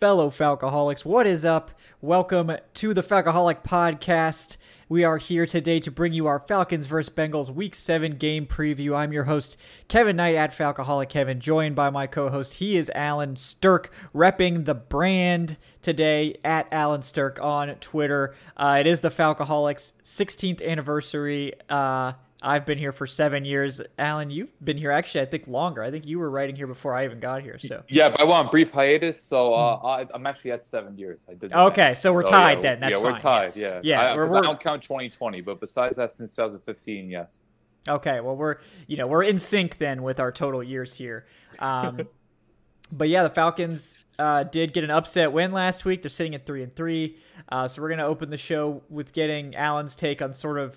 Fellow Falcoholics, what is up? Welcome to the Falcoholic Podcast. We are here today to bring you our Falcons vs. Bengals Week 7 game preview. I'm your host, Kevin Knight at Falcoholic Kevin, joined by my co-host. He is Allen Strk, repping the brand today at Allen Strk on Twitter. It is the Falcoholics' 16th anniversary. I've been here for 7 years. Allen, you've been here actually, I think, longer. I think you were writing here before I even got here. So yeah, but I went on brief hiatus, so I'm actually at 7 years. I did. Okay, so we're tied then. That's fine. Yeah, we're tied. I don't count 2020, but besides that, since 2015, yes. Okay, well we're in sync then with our total years here. But yeah, the Falcons did get an upset win last week. They're sitting at 3-3. So we're gonna open the show with getting Allen's take on sort of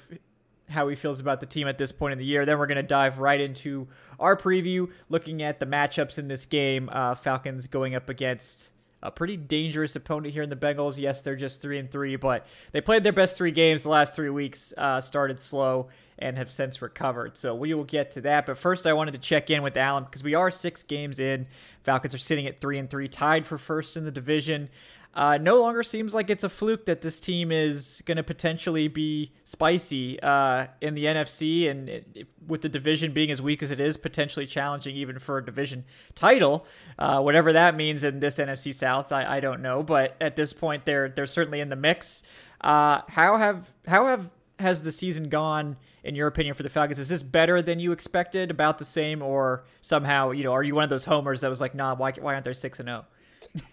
how he feels about the team at this point in the year. Then we're going to dive right into our preview, looking at the matchups in this game. Falcons going up against a pretty dangerous opponent here in the Bengals. Yes, they're just 3-3, but they played their best three games the last 3 weeks, started slow, and have since recovered. So we will get to that. But first, I wanted to check in with Allen because we are 6 games in. Falcons are sitting at 3-3, tied for first in the division. No longer seems like it's a fluke that this team is going to potentially be spicy in the NFC, and with the division being as weak as it is, potentially challenging even for a division title, whatever that means in this NFC South. I don't know, but at this point, they're certainly in the mix. How has the season gone, in your opinion, for the Falcons? Is this better than you expected, about the same, or somehow, are you one of those homers that was like, nah, why aren't they 6-0?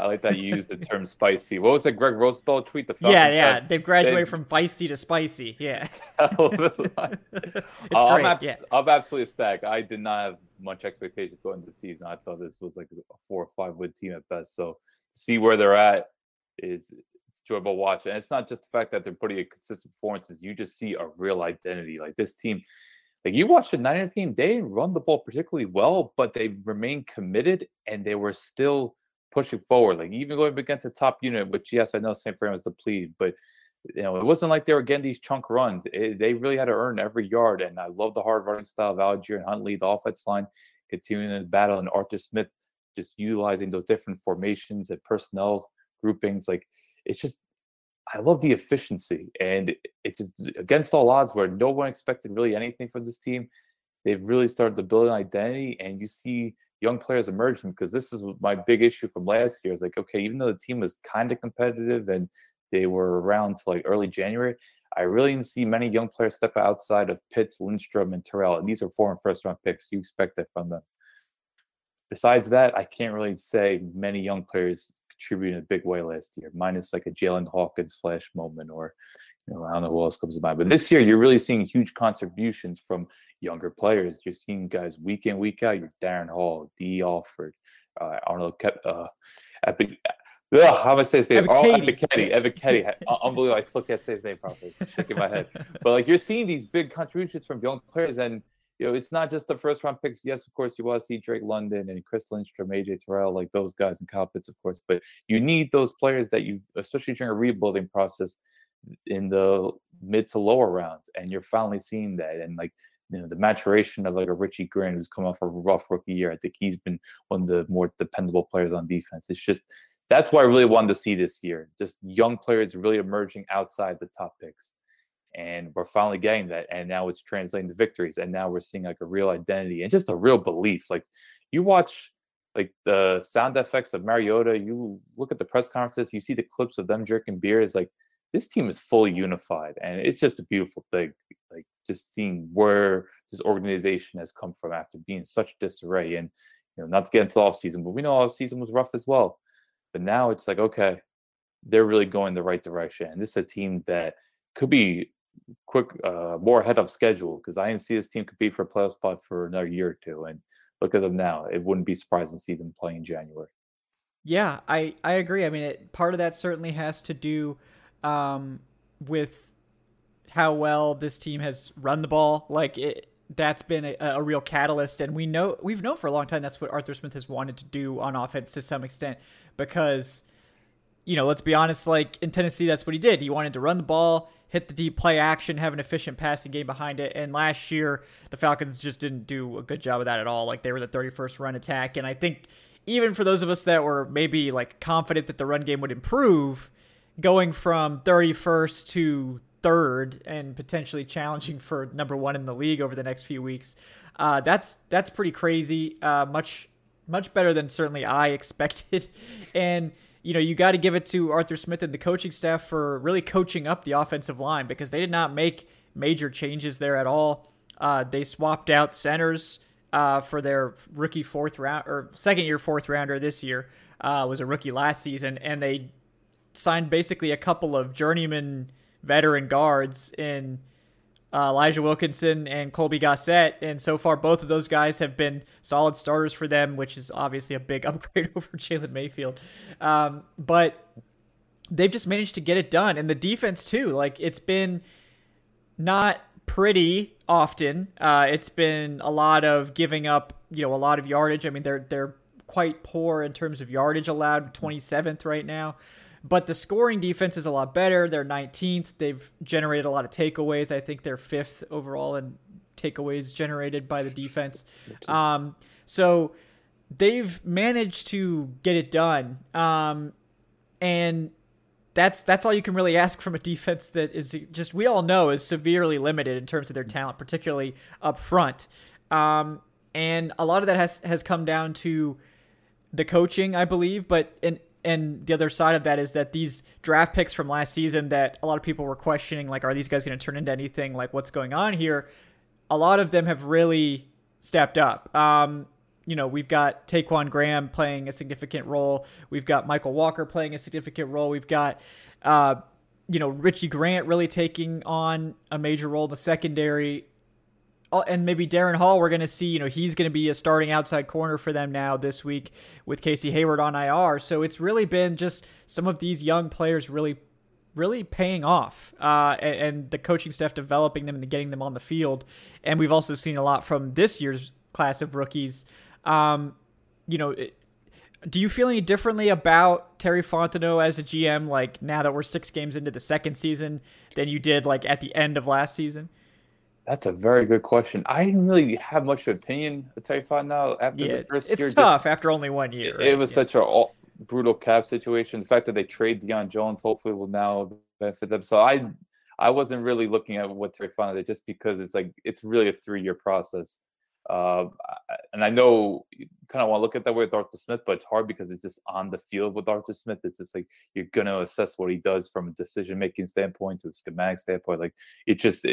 I like that you used the term spicy. What was that Greg Rosenthal tweet? The Falcons had, they've graduated from feisty to spicy. Yeah. It's great. I'm absolutely stacked. I did not have much expectations going into the season. I thought this was like a 4 or 5 win team at best. So to see where they're at is enjoyable watch. And it's not just the fact that they're putting a consistent performances. You just see a real identity. Like this team, like you watch the Niners game, they didn't run the ball particularly well, but they remained committed and they were still pushing forward, like even going against the top unit, which yes, I know San Fran was depleted, but it wasn't like they were getting these chunk runs. They really had to earn every yard, and I love the hard running style of Allgeier and Huntley. The offense line continuing the battle, and Arthur Smith just utilizing those different formations and personnel groupings. Like it's just, I love the efficiency, and it just against all odds, where no one expected really anything from this team. They've really started to build an identity, and you see young players emerging, because this is my big issue from last year. It's like, okay, even though the team was kind of competitive and they were around to like early January, I really didn't see many young players step outside of Pitts, Lindstrom, and Terrell. And these are 4 and first round picks. You expect that from them. Besides that, I can't really say many young players contributed in a big way last year, minus like a Jalen Hawkins flash moment, or I don't know who else comes to mind. But this year, you're really seeing huge contributions from younger players. You're seeing guys week in, week out. You're Darren Hall, Dee Alford. I don't know. Evan Keddy. Unbelievable. I still can't say his name properly. Shaking my head. But like you're seeing these big contributions from young players, and it's not just the first round picks. Yes, of course, you want to see Drake London and Chris Lindstrom, AJ Terrell, like those guys, and Kyle Pitts, of course. But you need those players that you, especially during a rebuilding process, in the mid to lower rounds, and you're finally seeing that. And like the maturation of like a Richie Grant, who's come off a rough rookie year. I think he's been one of the more dependable players on defense. It's just, that's what I really wanted to see this year, just young players really emerging outside the top picks, and we're finally getting that. And now it's translating to victories, and now we're seeing like a real identity and just a real belief. Like you watch like the sound effects of Mariota, you look at the press conferences, you see the clips of them drinking beers. Like this team is fully unified, and it's just a beautiful thing. Like just seeing where this organization has come from after being such disarray. And, you know, not to get into the offseason, but we know offseason was rough as well. But now it's like, okay, they're really going the right direction. And this is a team that could be more ahead of schedule, because I didn't see this team compete for a playoff spot for another year or two. And look at them now. It wouldn't be surprising to see them play in January. Yeah, I agree. I mean, part of that certainly has to do with how well this team has run the ball. Like, that's been a real catalyst. And we've known for a long time that's what Arthur Smith has wanted to do on offense to some extent, because, you know, let's be honest, like in Tennessee, that's what he did. He wanted to run the ball, hit the deep play action, have an efficient passing game behind it. And last year, the Falcons just didn't do a good job of that at all. Like, they were the 31st run attack. And I think even for those of us that were maybe like confident that the run game would improve, going from 31st to 3rd and potentially challenging for number 1 in the league over the next few weeks, that's pretty crazy. Much better than certainly I expected. And, you know, you got to give it to Arthur Smith and the coaching staff for really coaching up the offensive line, because they did not make major changes there at all. They swapped out centers for their rookie 4th-year 4th-rounder this year, was a rookie last season, and they signed basically a couple of journeyman veteran guards in Elijah Wilkinson and Colby Gossett. And so far, both of those guys have been solid starters for them, which is obviously a big upgrade over Jalen Mayfield. But they've just managed to get it done. And the defense too, like, it's been not pretty often. It's been a lot of giving up, you know, a lot of yardage. I mean, they're quite poor in terms of yardage allowed, 27th right now. But the scoring defense is a lot better. They're 19th. They've generated a lot of takeaways. I think they're 5th overall in takeaways generated by the defense. So they've managed to get it done. And that's all you can really ask from a defense that is just, we all know, is severely limited in terms of their talent, particularly up front. And a lot of that has come down to the coaching, I believe, and the other side of that is that these draft picks from last season that a lot of people were questioning, like, are these guys going to turn into anything? Like, what's going on here? A lot of them have really stepped up. You know, we've got Taquan Graham playing a significant role. We've got Mykal Walker playing a significant role. We've got, you know, Richie Grant really taking on a major role in the secondary. And maybe Darren Hall, we're going to see, you know, he's going to be a starting outside corner for them now this week with Casey Hayward on IR. So it's really been just some of these young players really, really paying off, and the coaching staff developing them and getting them on the field. And we've also seen a lot from this year's class of rookies. You know, do you feel any differently about Terry Fontenot as a GM, like, now that we're 6 games into the second season than you did, like, at the end of last season? That's a very good question. I didn't really have much opinion of Terry Fontenot after the first year. It's tough after only 1 year. Right? It was such a brutal cap situation. The fact that they trade Deion Jones hopefully will now benefit them. So I wasn't really looking at what Terry Fontenot did, just because it's like, it's really a 3-year process. And I know you kind of want to look at that way with Arthur Smith, but it's hard because it's just on the field with Arthur Smith. It's just like, you're going to assess what he does from a decision-making standpoint to a schematic standpoint. Like, it just,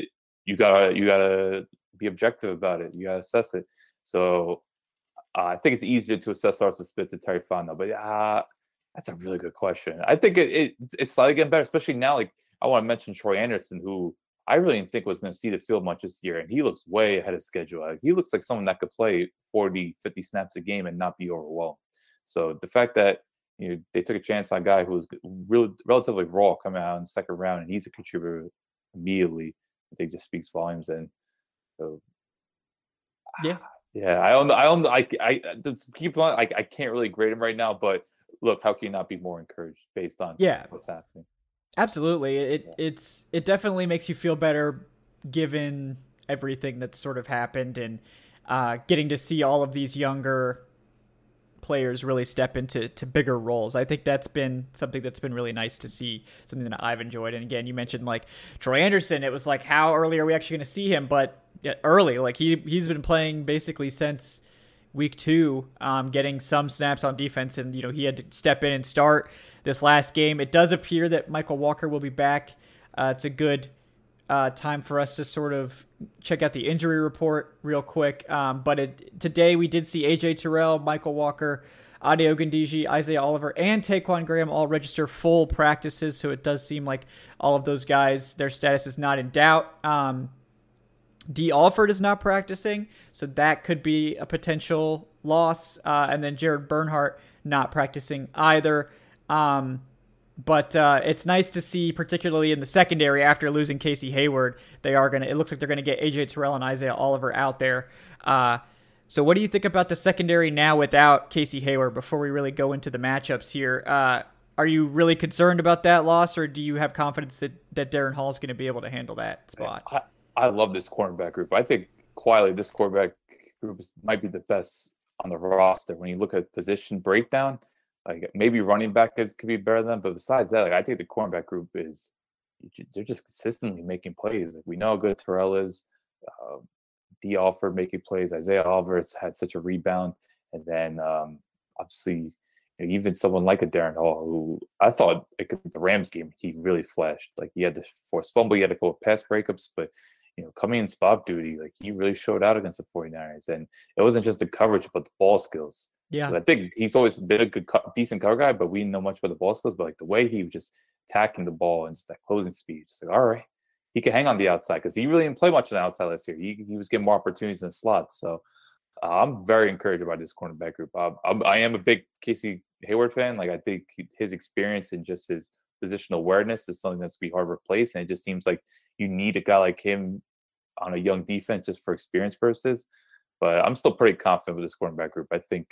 You gotta be objective about it. You gotta assess it. So I think it's easier to assess Arthur Smith than Terry Fontenot. But that's a really good question. I think it's slightly getting better, especially now. Like, I want to mention Troy Anderson, who I really didn't think was going to see the field much this year, and he looks way ahead of schedule. Like, he looks like someone that could play 40, 50 snaps a game and not be overwhelmed. So the fact that, you know, they took a chance on a guy who was really relatively raw coming out in the second round, and he's a contributor immediately, I think just speaks volumes. And so, I can't really grade him right now, but look, how can you not be more encouraged based on what's happening? Absolutely. It definitely makes you feel better given everything that's sort of happened, and getting to see all of these younger players really step into bigger roles. I think that's been something that's been really nice to see, something that I've enjoyed. And again, you mentioned like Troy Anderson, it was like, how early are we actually going to see him? But early, like he's been playing basically since week 2, getting some snaps on defense, and, you know, he had to step in and start this last game. It does appear that Mykal Walker will be back. It's a good time for us to sort of check out the injury report real quick. Today we did see AJ Terrell, Mykal Walker, Ade Ogundiji, Isaiah Oliver, and Taquan Graham all register full practices. So it does seem like all of those guys, their status is not in doubt. Dee Alford is not practicing, so that could be a potential loss. And then Jared Bernhardt not practicing either. But it's nice to see, particularly in the secondary, after losing Casey Hayward, it looks like they're gonna get AJ Terrell and Isaiah Oliver out there. So what do you think about the secondary now without Casey Hayward? Before we really go into the matchups here, are you really concerned about that loss, or do you have confidence that Darren Hall is going to be able to handle that spot? I love this cornerback group. I think quietly this cornerback group might be the best on the roster. When you look at position breakdown, like maybe running back could be better than them, but besides that, like I think the cornerback group they're just consistently making plays. Like we know how good Terrell is. Dee Alford making plays. Isaiah Oliver had such a rebound, and then obviously even someone like a Darren Hall, who I thought the Rams game he really flashed. Like he had the forced fumble, he had a couple of pass breakups, but coming in spot duty, like he really showed out against the 49ers, and it wasn't just the coverage, but the ball skills. Yeah, I think he's always been a good, decent cover guy, but we didn't know much about the ball skills. But like the way he was just attacking the ball and just that closing speed, just like all right. He can hang on the outside because he really didn't play much on the outside last year. He was getting more opportunities in the slots. So I'm very encouraged about this cornerback group. I am a big Casey Hayward fan. Like I think his experience and just his positional awareness is something that's going to be hard to replace. And it just seems like you need a guy like him on a young defense just for experience purposes. But I'm still pretty confident with this cornerback group. I think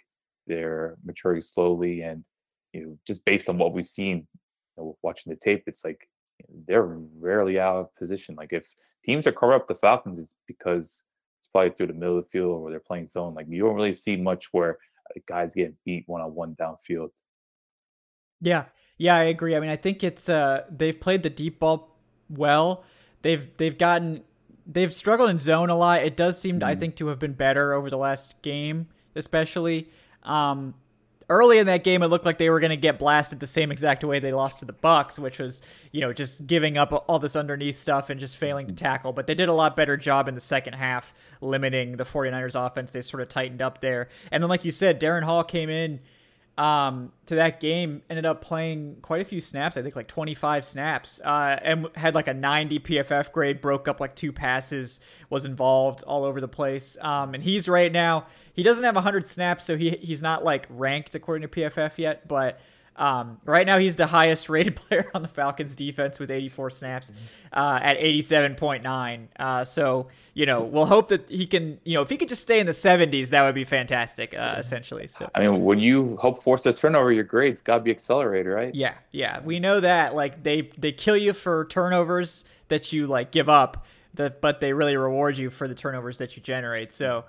they're maturing slowly. And just based on what we've seen, watching the tape, it's like, they're rarely out of position. Like if teams are covering up the Falcons, it's because it's probably through the middle of the field or they're playing zone. Like you don't really see much where guys get beat one-on-one downfield. Yeah, I agree. I mean, I think it's they've played the deep ball well. They've struggled in zone a lot. It does seem, I think, to have been better over the last game, especially. Early in that game, it looked like they were going to get blasted the same exact way they lost to the Bucs, which was, just giving up all this underneath stuff and just failing to tackle. But they did a lot better job in the second half limiting the 49ers offense. They sort of tightened up there. And then, like you said, Darren Hall came in to that game, ended up playing quite a few snaps, I think like 25 snaps, and had like a 90 PFF grade, broke up like two passes, was involved all over the place. And he's right now, he doesn't have 100 snaps, so he's not like ranked according to PFF yet, but right now he's the highest rated player on the Falcons defense with 84 snaps at 87.9. So, we'll hope that he can, if he could just stay in the 70s, that would be fantastic, essentially. So, I mean, when you force a turnover, your grades got to be accelerated, right? Yeah. We know that like they kill you for turnovers that you like give up, but they really reward you for the turnovers that you generate. So,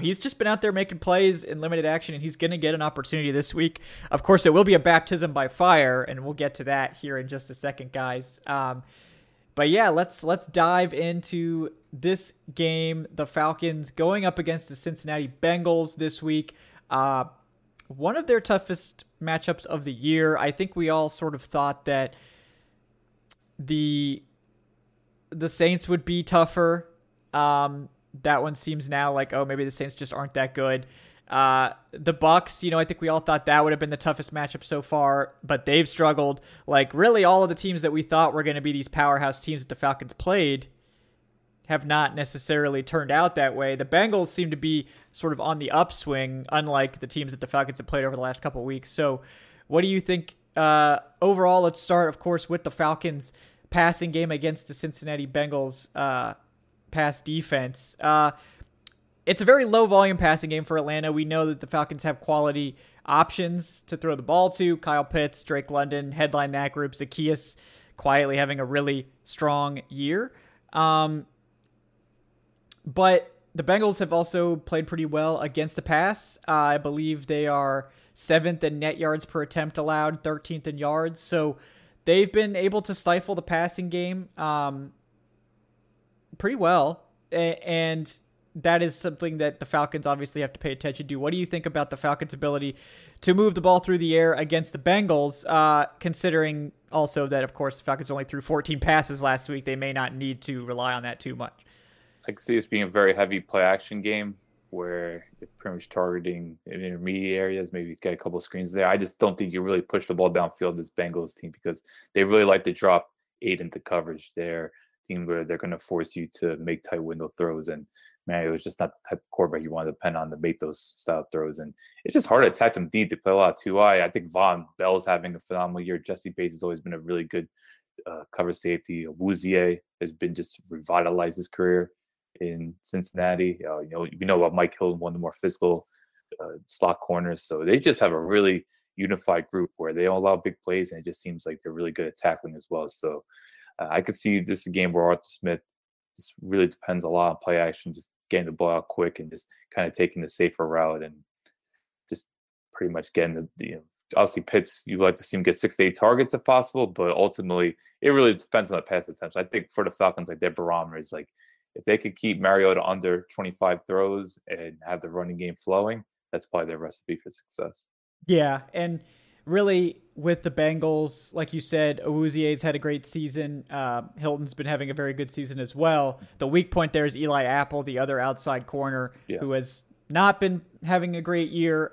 he's just been out there making plays in limited action, and he's going to get an opportunity this week. Of course, it will be a baptism by fire, and we'll get to that here in just a second, guys. But yeah, let's dive into this game. The Falcons going up against the Cincinnati Bengals this week. One of their toughest matchups of the year. I think we all sort of thought that the Saints would be tougher. That one seems now like, oh, maybe the Saints just aren't that good. The Bucs, I think we all thought that would have been the toughest matchup so far, but they've struggled. Like really all of the teams that we thought were going to be these powerhouse teams that the Falcons played have not necessarily turned out that way. The Bengals seem to be sort of on the upswing, unlike the teams that the Falcons have played over the last couple of weeks. So what do you think? Overall, let's start, of course, with the Falcons passing game against the Cincinnati Bengals, pass defense. It's a very low volume passing game for Atlanta. We know that the Falcons have quality options to throw the ball to. Kyle Pitts, Drake London headline that group. Zaccheaus quietly having a really strong year. But the Bengals have also played pretty well against the pass. I believe they are 7th in net yards per attempt allowed, 13th in yards. So they've been able to stifle the passing game pretty well, and that is something that the Falcons obviously have to pay attention to. What do you think about the Falcons' ability to move the ball through the air against the Bengals, considering also that, of course, the Falcons only threw 14 passes last week. They may not need to rely on that too much. I can see this being a very heavy play-action game where you're pretty much targeting in intermediate areas, maybe get a couple of screens there. I just don't think you really push the ball downfield this Bengals team because they really like to drop eight into coverage. They're a team where they're going to force you to make tight window throws, and man, it was just not the type of quarterback you want to depend on to make those style throws. And it's just hard to attack them deep. They play a lot of two-eye. I think Von Bell's having a phenomenal year. Jesse Bates has always been a really good cover safety. Awuzie has been just revitalized his career in Cincinnati. You know about Mike Hilton, one of the more physical slot corners. So they just have a really unified group where they don't allow big plays, and it just seems like they're really good at tackling as well. So I could see this is a game where Arthur Smith just really depends a lot on play action, just getting the ball out quick and just kind of taking the safer route and just pretty much getting the obviously Pitts, you like to see him get 6 to 8 targets if possible, but ultimately it really depends on the pass attempts. I think for the Falcons, like, their barometer is like if they could keep Mariota under 25 throws and have the running game flowing, that's probably their recipe for success. Yeah, and really with the Bengals, like you said, Awuzie's had a great season. Hilton's been having a very good season as well. The weak point there is Eli Apple, the other outside corner, yes, who has not been having a great year.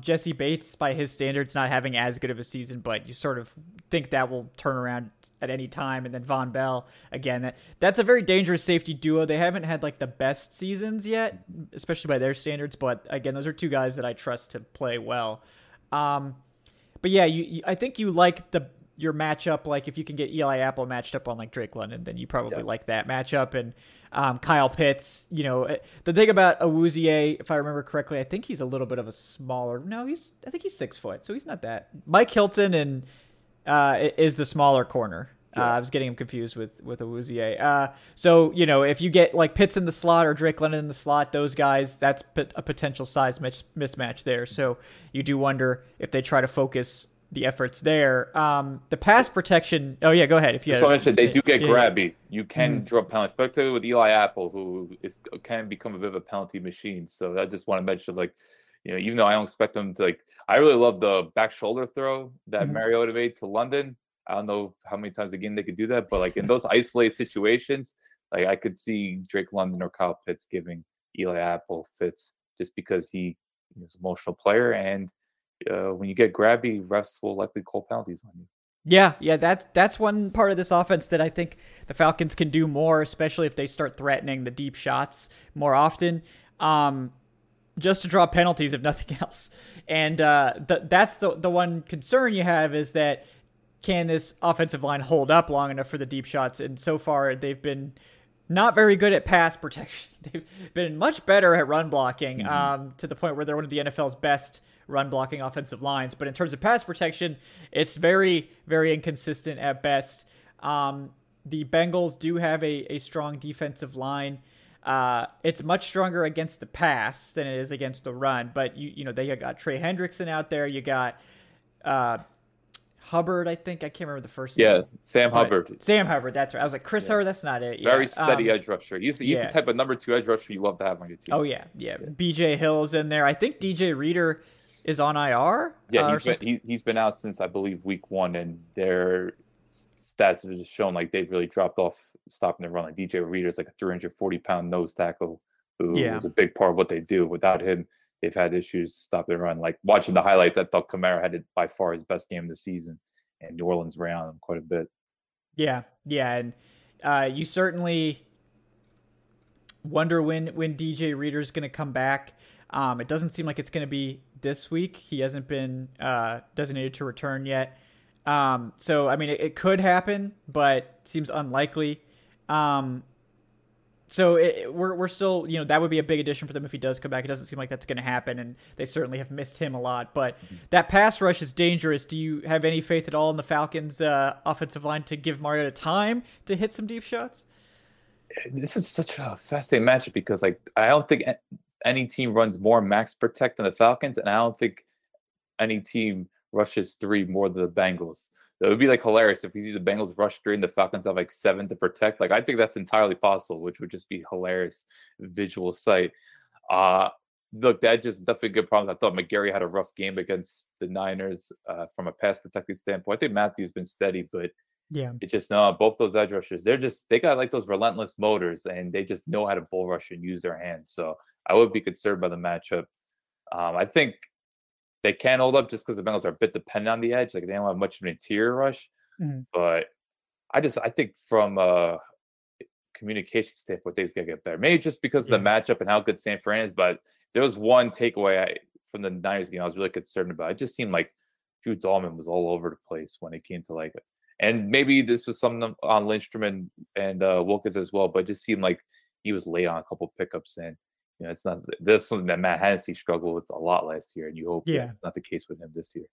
Jesse Bates, by his standards, not having as good of a season, but you sort of think that will turn around at any time. And then Von Bell, again, that's a very dangerous safety duo. They haven't had like the best seasons yet, especially by their standards. But again, those are two guys that I trust to play well. But yeah, I think you like your matchup. Like if you can get Eli Apple matched up on like Drake London, then you probably like that matchup. And Kyle Pitts, the thing about Awuzie, if I remember correctly, I think he's a little bit of a smaller. No, I think he's 6 foot, so he's not that. Mike Hilton and is the smaller corner. Yeah. I was getting him confused with Awuzie. So, if you get like Pitts in the slot or Drake London in the slot, those guys, that's a potential size mismatch there. So you do wonder if they try to focus the efforts there. The pass protection. Oh yeah, go ahead. If you so I said they do get grabby. You can draw penalties, particularly with Eli Apple, who can become a bit of a penalty machine. So I just want to mention, like, even though I don't expect them to, like, I really love the back shoulder throw that Mariota made to London. I don't know how many times a game they could do that, but like in those isolated situations, like I could see Drake London or Kyle Pitts giving Eli Apple fits just because he is an emotional player. And when you get grabby, refs will likely call penalties on you. Yeah, that's one part of this offense that I think the Falcons can do more, especially if they start threatening the deep shots more often. Just to draw penalties, if nothing else. And that's the one concern you have is that, can this offensive line hold up long enough for the deep shots? And so far, they've been not very good at pass protection. They've been much better at run blocking, to the point where they're one of the NFL's best run blocking offensive lines. But in terms of pass protection, it's very, very inconsistent at best. The Bengals do have a strong defensive line. It's much stronger against the pass than it is against the run. But, they got Trey Hendrickson out there. You got... Hubbard, I think. I can't remember the first name. Yeah, Sam Hubbard, that's right. I was like, Chris Hubbard, that's not it. Yeah. Very steady edge rusher. He's the type of number 2 edge rusher you love to have on your team. Oh, yeah. BJ Hill's in there. I think DJ Reader is on IR. Yeah, he's been out since, I believe, week 1, and their stats have just shown like they've really dropped off stopping the run. Like DJ Reader's like a 340-pound nose tackle who is a big part of what they do. Without him, they've had issues stopping the run. Like watching the highlights, I thought Kamara had it by far his best game of the season, and New Orleans ran on him quite a bit. Yeah, and you certainly wonder when DJ Reader's going to come back. It doesn't seem like it's going to be this week. He hasn't been designated to return yet. So I mean, it could happen, but seems unlikely. So we're still, that would be a big addition for them if he does come back. It doesn't seem like that's going to happen, and they certainly have missed him a lot. But that pass rush is dangerous. Do you have any faith at all in the Falcons' offensive line to give Mariota time to hit some deep shots? This is such a fascinating matchup because, like, I don't think any team runs more max protect than the Falcons, and I don't think any team rushes 3 more than the Bengals. It would be like hilarious if we see the Bengals rush 3 and the Falcons have like 7 to protect. Like I think that's entirely possible, which would just be hilarious visual sight. look, that just definitely good problems. I thought McGarry had a rough game against the Niners from a pass protecting standpoint. I think Matthew's been steady, but yeah, it's just both those edge rushers, they got like those relentless motors, and they just know how to bull rush and use their hands. So I would be concerned by the matchup. I think they can hold up just because the Bengals are a bit dependent on the edge. Like, they don't have much of an interior rush. Mm-hmm. But I think from a communication standpoint, things going to get better. Maybe just because of the matchup and how good San Fran is. But there was one takeaway from the Niners game I was really concerned about. It just seemed like Drew Dahlman was all over the place when it came to like – and maybe this was something on Lindstrom and Wilkins as well. But it just seemed like he was late on a couple pickups and – you know, it's not. That's something that Matt Hennessy struggled with a lot last year, and you hope it's not the case with him this year.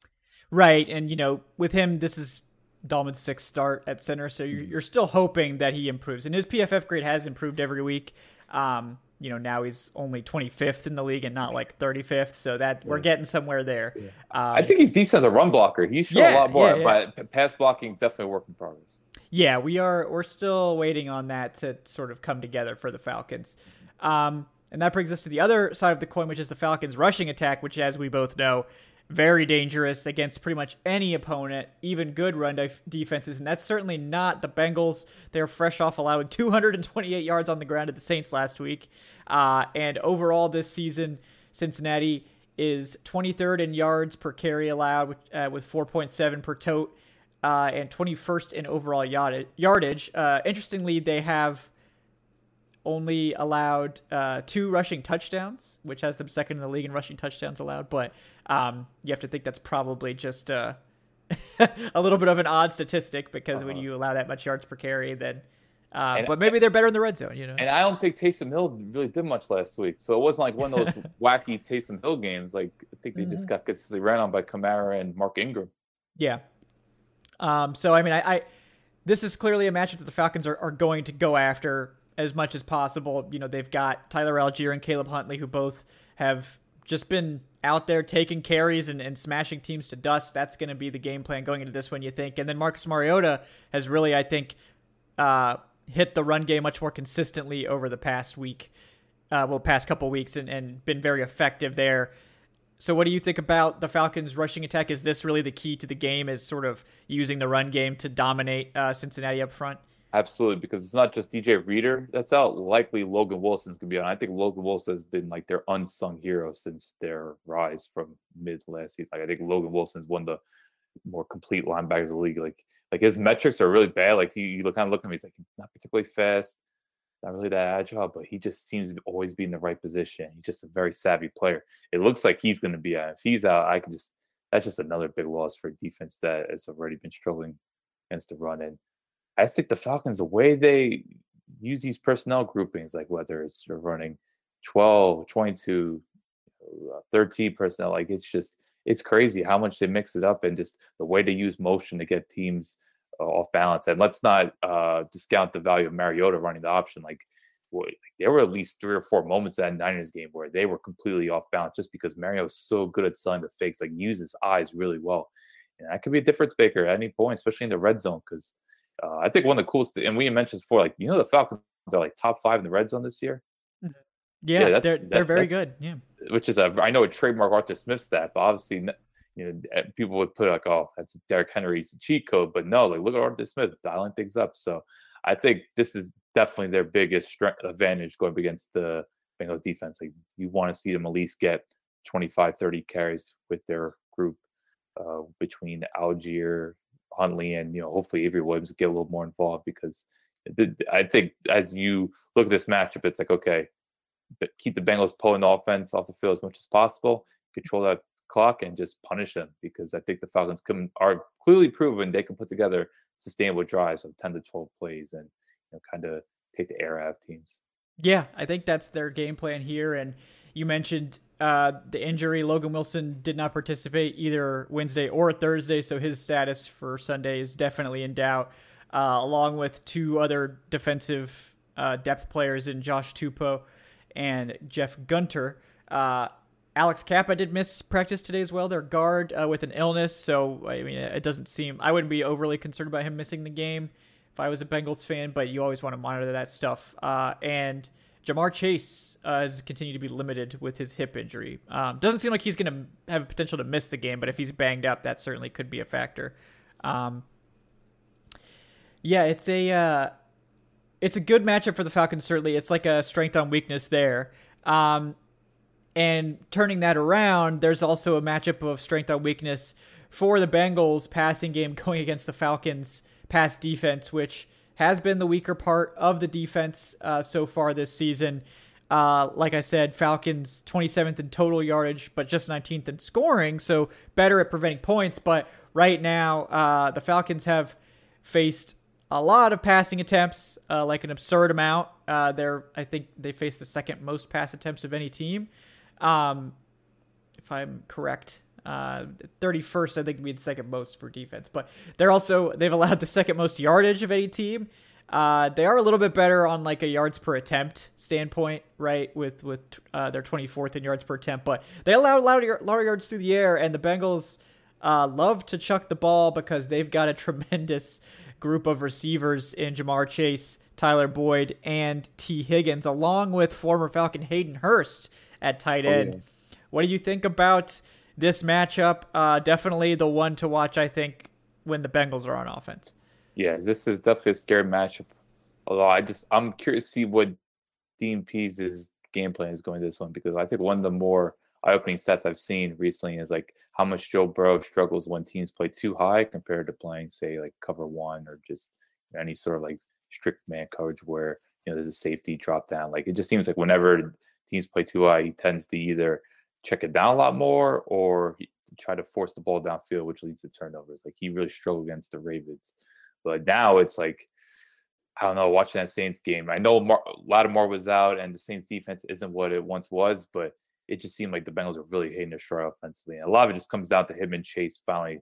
Right, and you know, with him, this is Dahlman's sixth start at center, so you're still hoping that he improves. And his PFF grade has improved every week. You know, now he's only 25th in the league and not like 35th, so that we're getting somewhere there. Yeah. I think he's decent as a run blocker. He's shown a lot more, but pass blocking definitely a work in progress. Yeah, we're still waiting on that to sort of come together for the Falcons. And that brings us to the other side of the coin, which is the Falcons' rushing attack, which, as we both know, very dangerous against pretty much any opponent, even good run defenses. And that's certainly not the Bengals. They're fresh off allowing 228 yards on the ground at the Saints last week. And overall this season, Cincinnati is 23rd in yards per carry allowed with 4.7 per tote and 21st in overall yardage. Interestingly, they have only allowed two rushing touchdowns, which has them second in the league in rushing touchdowns allowed. But you have to think that's probably just a little bit of an odd statistic, because when you allow that much yards per carry, then but maybe they're better in the red zone, you know. And I don't think Taysom Hill really did much last week, so it wasn't like one of those wacky Taysom Hill games. Like, I think they just got consistently ran on by Kamara and Mark Ingram. Yeah. So I mean, I this is clearly a matchup that the Falcons are going to go after as much as possible. You know, they've got Tyler Allgeier and Caleb Huntley, who both have just been out there taking carries and smashing teams to dust. That's going to be the game plan going into this one, you think. And then Marcus Mariota has really, I think, hit the run game much more consistently over the past week, past couple weeks, and been very effective there. So what do you think about the Falcons' rushing attack? Is this really the key to the game, is sort of using the run game to dominate Cincinnati up front? Absolutely, because it's not just DJ Reader that's out. Likely Logan Wilson's going to be on. I think Logan Wilson has been like their unsung hero since their rise from mid last season. Like, I think Logan Wilson's one of the more complete linebackers of the league. Like his metrics are really bad. Like, you look, kind of look at him, he's like not particularly fast. It's not really that agile, but he just seems to always be in the right position. He's just a very savvy player. It looks like he's going to be out. If he's out, that's just another big loss for a defense that has already been struggling against the run. And I think the Falcons, the way they use these personnel groupings, like whether it's running 12, 22, 13 personnel, like it's crazy how much they mix it up, and just the way they use motion to get teams off balance. And let's not discount the value of Mariota running the option. Like, there were at least three or four moments in that Niners game where they were completely off balance just because Mariota's so good at selling the fakes, like uses his eyes really well. And that could be a difference maker at any point, especially in the red zone, because I think one of the coolest, and we mentioned before, like, you know, the Falcons are like top 5 in the red zone this year. Yeah, they're very good. Yeah, which is I know a trademark Arthur Smith stat, but obviously, you know, people would put like, oh, that's Derrick Henry's cheat code, but no, like, look at Arthur Smith dialing things up. So I think this is definitely their biggest advantage going against the Bengals defense. Like, you want to see them at least get 25, 30 carries with their group between Allgeier, Huntley, and, you know, hopefully Avery Williams get a little more involved, because I think as you look at this matchup, it's like, okay, but keep the Bengals pulling the offense off the field as much as possible, control that clock, and just punish them, because I think the Falcons are clearly proven they can put together sustainable drives of 10 to 12 plays and, you know, kind of take the air out of teams. Yeah, I think that's their game plan here. And you mentioned the injury. Logan Wilson did not participate either Wednesday or Thursday, so his status for Sunday is definitely in doubt, along with two other defensive depth players in Josh Tupou and Jeff Gunter. Alex Kappa did miss practice today as well, their guard, with an illness. So, I mean, it doesn't seem, I wouldn't be overly concerned about him missing the game if I was a Bengals fan, but you always want to monitor that stuff. And Ja'Marr Chase has continued to be limited with his hip injury. Doesn't seem like he's going to have potential to miss the game, but if he's banged up, that certainly could be a factor. It's a good matchup for the Falcons, certainly. It's like a strength on weakness there. And turning that around, there's also a matchup of strength on weakness for the Bengals passing game going against the Falcons pass defense, which has been the weaker part of the defense so far this season. Like I said, Falcons 27th in total yardage, but just 19th in scoring, so better at preventing points. But right now, the Falcons have faced a lot of passing attempts, like an absurd amount. I think they faced the second most pass attempts of any team, if I'm correct. 31st, I think we had second most for defense, but they've allowed the second most yardage of any team. They are a little bit better on like a yards per attempt standpoint, right? With their 24th in yards per attempt, but they allow a lot of yards through the air, and the Bengals love to chuck the ball because they've got a tremendous group of receivers in Ja'Marr Chase, Tyler Boyd, and T Higgins, along with former Falcon Hayden Hurst at tight end. Oh, yeah. What do you think about this matchup? Definitely the one to watch, I think, when the Bengals are on offense. Yeah, this is definitely a scary matchup. Although I'm curious to see what Dean Pease's game plan is going to this one, because I think one of the more eye-opening stats I've seen recently is like how much Joe Burrow struggles when teams play too high compared to playing, say, like cover one or just any sort of like strict man coverage where there's a safety drop down. Like it just seems like whenever teams play too high, he tends to either check it down a lot more or try to force the ball downfield, which leads to turnovers. Like he really struggled against the Ravens. But now it's like, I don't know, watching that Saints game, I know Lattimore was out and the Saints defense isn't what it once was, but it just seemed like the Bengals are really hitting their stride offensively. And a lot of it just comes down to him and Chase finally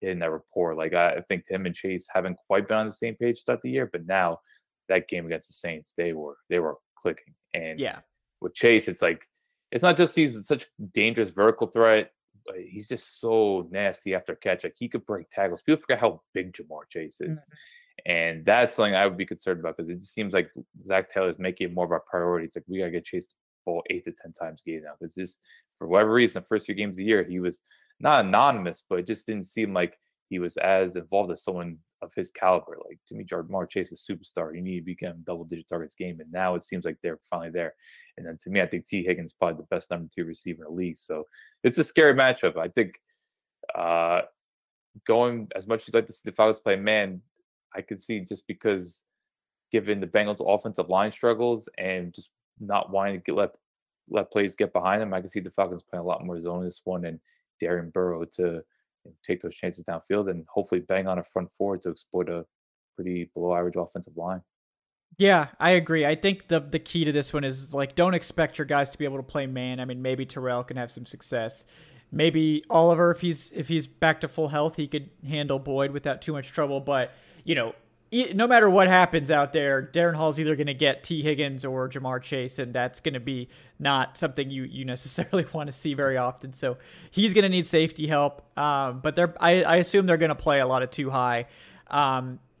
hitting that rapport. Like I think him and Chase haven't quite been on the same page throughout the year, but now that game against the Saints, they were clicking. And yeah, with Chase, it's like, it's not just he's such dangerous vertical threat. But he's just so nasty after catch. Like he could break tackles. People forget how big Ja'Marr Chase is. Mm-hmm. And that's something I would be concerned about, because it just seems like Zach Taylor is making it more of a priority. It's like, we got to get Chase the ball 8 to 10 times a game now. Because just for whatever reason, the first 3 games of the year, he was not anonymous, but it just didn't seem like he was as involved as someone of his caliber. Like, to me, Ja'Marr Chase is a superstar. You need to become double-digit targets game, and now it seems like they're finally there. And then to me, I think T. Higgins is probably the best number 2 receiver in the league. So it's a scary matchup. I think going as much as you'd like to see the Falcons play man, I could see, just because given the Bengals' offensive line struggles and just not wanting to let plays get behind them, I could see the Falcons playing a lot more zone in this one and daring Burrow to take those chances downfield and hopefully bang on a front four to exploit a pretty below average offensive line. Yeah, I agree. I think the key to this one is like, don't expect your guys to be able to play man. I mean, maybe Terrell can have some success. Maybe Oliver, if he's back to full health, he could handle Boyd without too much trouble. But no matter what happens out there, Darren Hall's either going to get T. Higgins or Ja'Marr Chase, and that's going to be not something you necessarily want to see very often. So he's going to need safety help. But I assume they're going to play a lot of too high,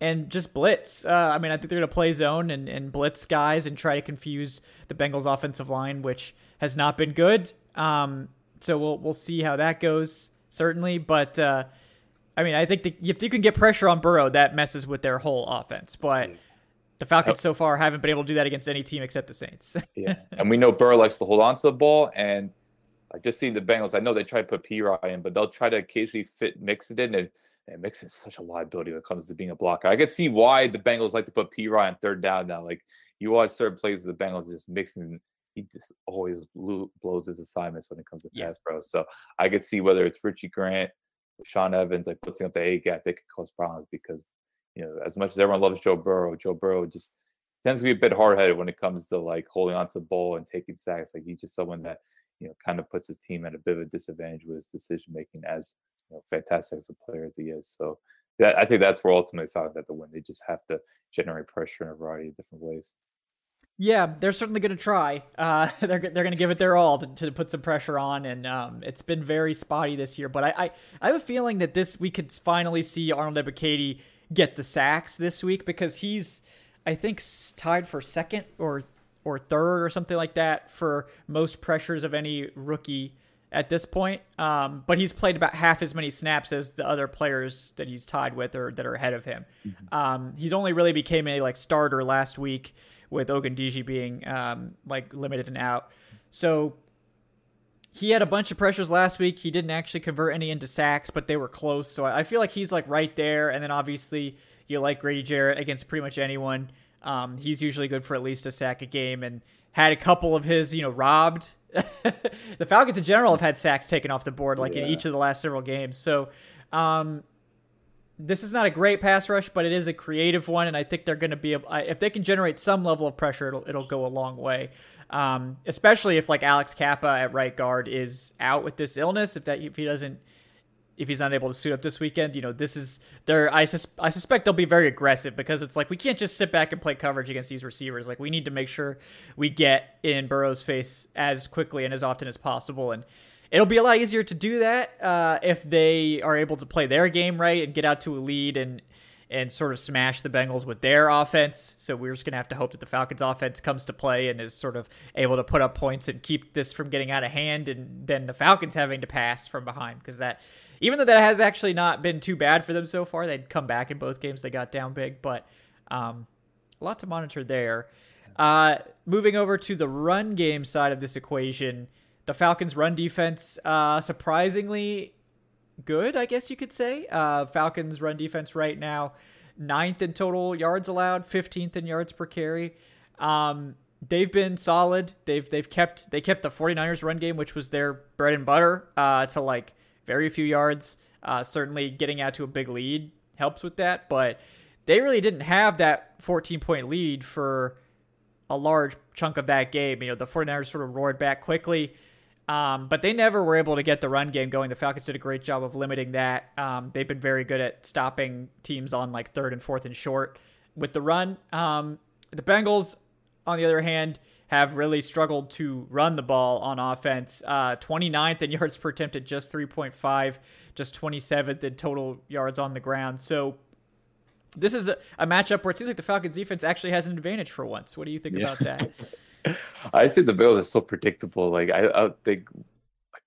and just blitz. I mean, I think they're going to play zone and blitz guys and try to confuse the Bengals' offensive line, which has not been good. So we'll see how that goes, certainly, but. I mean, I think if you can get pressure on Burrow, that messes with their whole offense. But the Falcons so far haven't been able to do that against any team except the Saints. Yeah, and we know Burrow likes to hold on to the ball. And I just see the Bengals. I know they try to put P-Ryan in, but they'll try to occasionally fit Mixon in. And Mixon is such a liability when it comes to being a blocker. I can see why the Bengals like to put P-Ryan on third down now. Like, you watch certain plays of the Bengals, just Mixon, he just always blows his assignments when it comes to pass pro. So I could see whether it's Richie Grant, Sean Evans, like blitzing up the A gap, they could cause problems, because as much as everyone loves Joe Burrow just tends to be a bit hard-headed when it comes to like holding onto the ball and taking sacks. Like, he's just someone that kind of puts his team at a bit of a disadvantage with his decision making, as fantastic as a player as he is. So that, I think that's where ultimately Falcons have to win. They just have to generate pressure in a variety of different ways. Yeah, they're certainly going to try. They're going to give it their all to put some pressure on, and it's been very spotty this year. But I have a feeling that we could finally see Arnold Ebbakady get the sacks this week, because he's, I think, tied for second or or third or something like that for most pressures of any rookie at this point. But he's played about half as many snaps as the other players that he's tied with or that are ahead of him. Mm-hmm. He's only really became a starter last week with Ogundiji being limited and out. So he had a bunch of pressures last week. He didn't actually convert any into sacks, but they were close. So I feel like he's right there. And then obviously you like Grady Jarrett against pretty much anyone. He's usually good for at least a sack a game and had a couple of his, robbed. The Falcons in general have had sacks taken off the board in each of the last several games. So this is not a great pass rush, but it is a creative one. And I think they're going to be, if they can generate some level of pressure, it'll go a long way. Especially if Alex Kappa at right guard is out with this illness, if he's not able to suit up this weekend, this is there. I suspect they'll be very aggressive because it's we can't just sit back and play coverage against these receivers. We need to make sure we get in Burrow's face as quickly and as often as possible. And it'll be a lot easier to do that, if they are able to play their game right and get out to a lead and sort of smash the Bengals with their offense. So we're just going to have to hope that the Falcons offense comes to play and is sort of able to put up points and keep this from getting out of hand. And then the Falcons having to pass from behind, because even though that has actually not been too bad for them so far, they'd come back in both games. They got down big, but a lot to monitor there. Moving over to the run game side of this equation, the Falcons run defense, surprisingly good, I guess you could say. Falcons run defense right now, 9th in total yards allowed, 15th in yards per carry. They've been solid. They kept the 49ers run game, which was their bread and butter, to very few yards. Certainly getting out to a big lead helps with that, but they really didn't have that 14-point lead for a large chunk of that game. The 49ers sort of roared back quickly. But they never were able to get the run game going. The Falcons did a great job of limiting that. They've been very good at stopping teams on third and fourth and short with the run. The Bengals, on the other hand, have really struggled to run the ball on offense. 29th in yards per attempt at just 3.5, just 27th in total yards on the ground. So this is a matchup where it seems like the Falcons defense actually has an advantage for once. What do you think about that? I think the Bills are so predictable. I think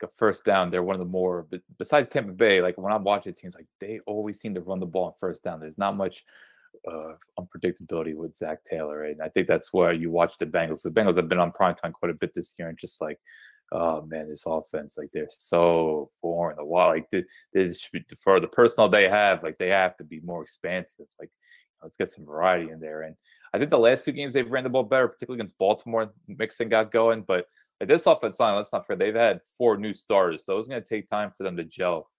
a first down, they're one of the more, besides Tampa Bay, when I'm watching teams, they always seem to run the ball on first down. There's not much unpredictability with Zach Taylor, right? And I think that's where you watch the Bengals. The Bengals have been on primetime quite a bit this year, and just oh man, this offense, they're so boring. They should be, for the personnel they have, they have to be more expansive. Let's get some variety in there. And I think the last two games they've ran the ball better, particularly against Baltimore. Mixon got going, but this offense line, let's not forget, they've had four new starters, so it's going to take time for them to gel.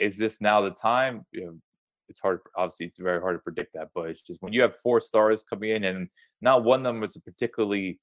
Is this now the time? It's hard. Obviously, it's very hard to predict that, but it's just when you have four stars coming in and not one of them was a particularly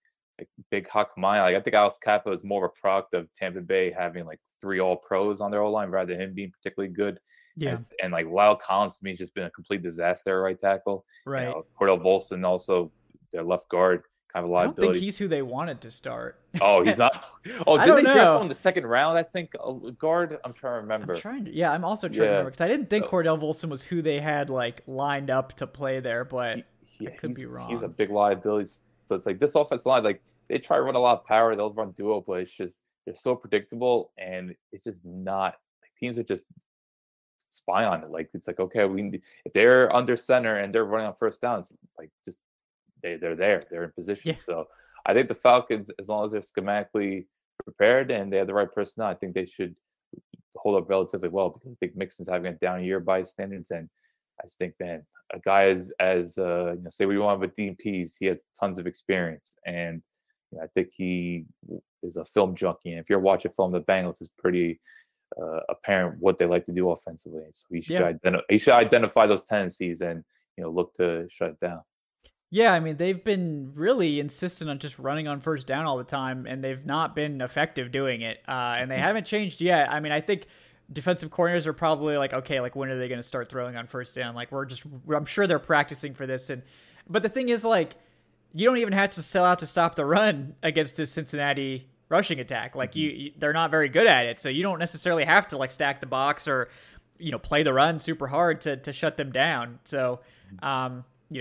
big hawk mine. I think Alex Kappa is more of a product of Tampa Bay having three all pros on their O-line rather than him being particularly good. Yeah. And Lyle Collins to me has just been a complete disaster at right tackle. Right. Cordell Volson also, their left guard, kind of a liability. I don't think he's who they wanted to start. Oh, he's not. Oh, did they draft him in the second round? I think guard. I'm trying to remember. I'm also trying to remember, because I didn't think Cordell Volson was who they had lined up to play there, but I could be wrong. He's a big liability. So it's this offensive line, they try to run a lot of power. They'll run duo, but it's just they're so predictable, and it's just not. Teams are just spy on it. It's okay, we need, if they're under center and they're running on first downs, just they're there, they're in position. Yeah. So I think the Falcons, as long as they're schematically prepared and they have the right personnel, I think they should hold up relatively well, because I think Mixon's having a down year by standards, and I think, man, a guy as say we want with DPs, he has tons of experience, and I think he is a film junkie. And if you're watching film, the Bengals is pretty apparent what they like to do offensively. So he should identify those tendencies and look to shut it down. Yeah, I mean, they've been really insistent on just running on first down all the time, and they've not been effective doing it. And they haven't changed yet. I mean, I think defensive coordinators are probably okay, when are they going to start throwing on first down? I'm sure they're practicing for this. But the thing is, you don't even have to sell out to stop the run against this Cincinnati rushing attack. They're not very good at it, so you don't necessarily have to stack the box or play the run super hard to shut them down. So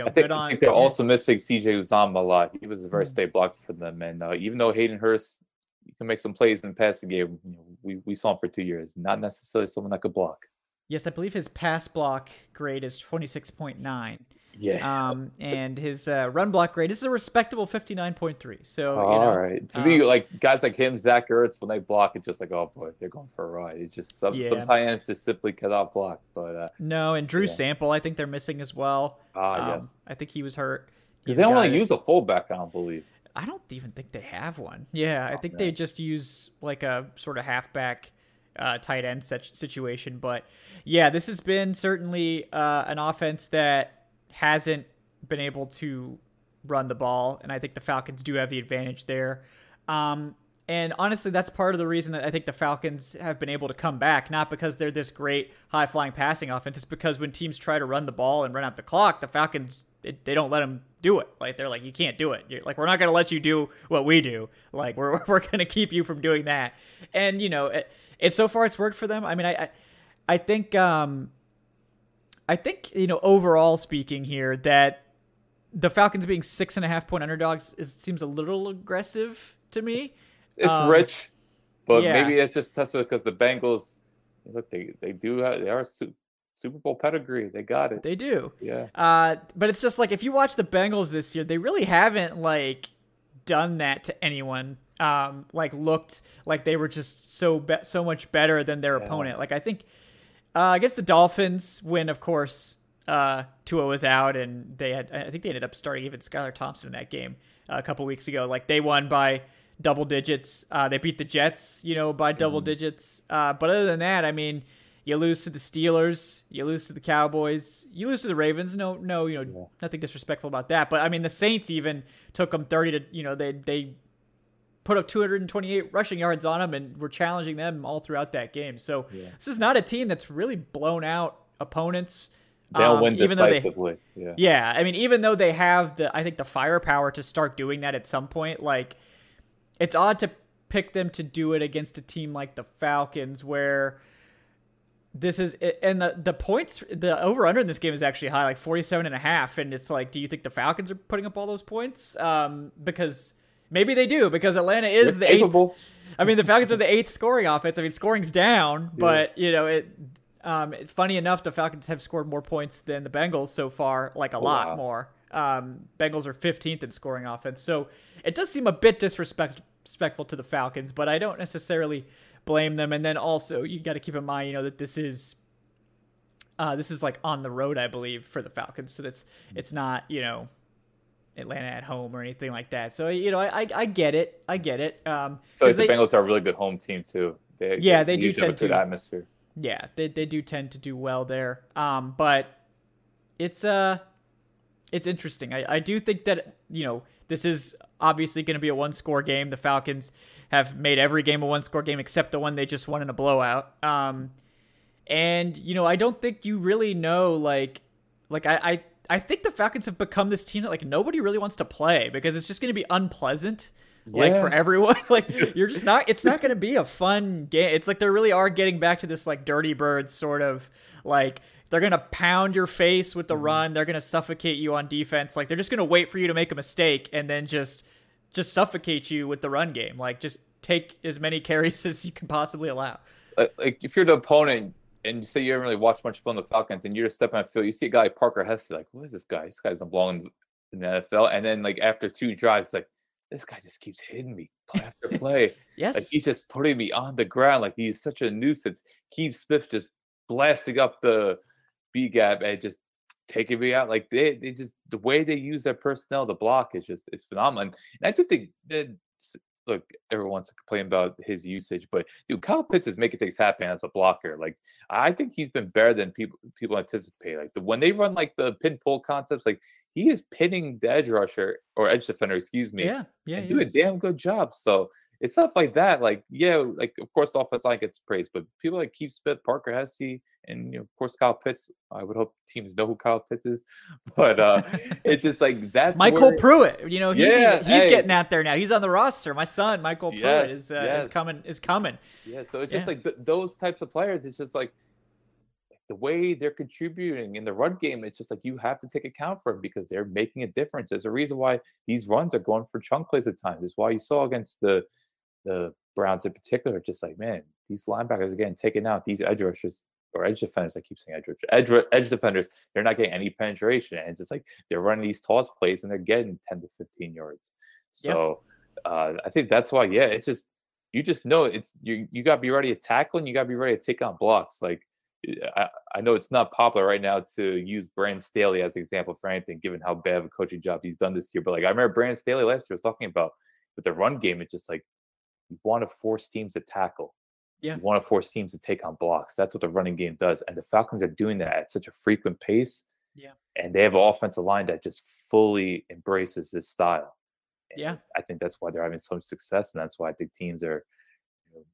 I think they're also missing C.J. Uzomah a lot. He was a very steady block for them, and even though Hayden Hurst can make some plays in the passing game, we saw him for 2 years. Not necessarily someone that could block. Yes, I believe his pass block grade is 26.9. Yeah. And his run block grade, this is a respectable 59.3. So, all right. To me, like guys like him, Zach Ertz, when they block, it's just like, oh boy, they're going for a ride. It's just some tight ends just simply cannot block. But and Drew Sample, I think they're missing as well. Yes. I think he was hurt. Because they don't really use a fullback, I don't believe. I don't even think they have one. Yeah, I think they just use like a sort of halfback tight end situation. But yeah, this has been certainly an offense that hasn't been able to run the ball, and I think the Falcons do have the advantage there. And honestly, that's part of the reason that I think the Falcons have been able to come back, not because they're this great high-flying passing offense. It's because when teams try to run the ball and run out the clock, the Falcons, they don't let them do it. Like, they're like, you can't do it. You're like, we're not going to let you do what we do. Like, we're going to keep you from doing that. And, so far it's worked for them. I mean, I think, overall speaking here, that the Falcons being 6.5-point underdogs seems a little aggressive to me. It's rich, but maybe it's just tested because the Bengals, look, they are Super Bowl pedigree. They got it. They do. Yeah. But it's just like, if you watch the Bengals this year, they really haven't like done that to anyone. Like looked like they were just so much better than their opponent. Like I think, I guess the Dolphins win, of course, Tua was out and I think they ended up starting even Skylar Thompson in that game a couple weeks ago. Like they won by double digits. They beat the Jets, by double digits. But other than that, I mean, you lose to the Steelers, you lose to the Cowboys, you lose to the Ravens. Nothing disrespectful about that. But I mean, the Saints even took them 30 to, they put up 228 rushing yards on them and were challenging them all throughout that game. So this is not a team that's really blown out opponents. They'll win decisively. I mean, even though they have the firepower to start doing that at some point, like it's odd to pick them to do it against a team like the Falcons where. This is, and the points, the over-under in this game is actually high, like 47.5. And it's like, do you think the Falcons are putting up all those points? Because maybe they do, because Atlanta is the eighth. I mean, the Falcons are the eighth scoring offense. I mean, scoring's down, but, funny enough, the Falcons have scored more points than the Bengals so far, like a lot more. Bengals are 15th in scoring offense. So it does seem a bit disrespectful to the Falcons, but I don't necessarily blame them. And then also you got to keep in mind, that this is like on the road, I believe, for the Falcons. So it's not, Atlanta at home or anything like that. So, I get it. So the Bengals are a really good home team too. They do tend to atmosphere. Yeah. They do tend to do well there. But it's interesting. I do think that, this is obviously going to be a one-score game. The Falcons have made every game a one-score game except the one they just won in a blowout. And, I don't think you really know, I think the Falcons have become this team that, like, nobody really wants to play because it's just going to be unpleasant, for everyone. You're just not – it's not going to be a fun game. It's like they really are getting back to this, like, Dirty Birds sort of, like – they're going to pound your face with the run. They're going to suffocate you on defense. Like, they're just going to wait for you to make a mistake and then just suffocate you with the run game. Like, just take as many carries as you can possibly allow. Like if you're the opponent and you say you haven't really watched much film the Falcons and you're just stepping on the field, you see a guy like Parker Hesse, like, who is this guy? This guy doesn't belong in the NFL. And then, like, after two drives, like, this guy just keeps hitting me play after play. Yes. Like, he's just putting me on the ground. Like, he's such a nuisance. Keith Smith just blasting up the B gap and just taking me out. Like they just, the way they use their personnel, the block is just, it's phenomenal. And I do think that, look, everyone wants to complain about his usage, but dude, Kyle Pitts is making things happen as a blocker. Like I think he's been better than people anticipate. Like when they run like the pin pull concepts, like he is pinning the edge rusher or edge defender, excuse me. Yeah. Do a damn good job. So it's stuff like that. Like, of course, the offensive line gets praised, but people like Keith Smith, Parker Hesse, and, of course, Kyle Pitts. I would hope teams know who Kyle Pitts is, but it's just like that's Michael Pruitt. He's getting out there now. He's on the roster. My son, Michael Pruitt, is coming. Yeah, so it's just like those types of players. It's just like the way they're contributing in the run game, it's just like you have to take account for it because they're making a difference. There's a reason why these runs are going for chunk plays at times. It's why you saw against the Browns in particular, just like, man, these linebackers are getting taken out. These edge rushers or edge defenders, I keep saying edge defenders, they're not getting any penetration. And it's just like they're running these toss plays and they're getting 10 to 15 yards. So yeah. I think that's why, yeah, it's just, you just know it's you got to be ready to tackle and you got to be ready to take on blocks. Like, I know it's not popular right now to use Brandon Staley as an example for anything, given how bad of a coaching job he's done this year. But like I remember Brandon Staley last year was talking about with the run game, it's just like you want to force teams to tackle. Yeah. You want to force teams to take on blocks. That's what the running game does. And the Falcons are doing that at such a frequent pace. Yeah. And they have an offensive line that just fully embraces this style. And yeah. I think that's why they're having so much success. And that's why I think teams are, you know,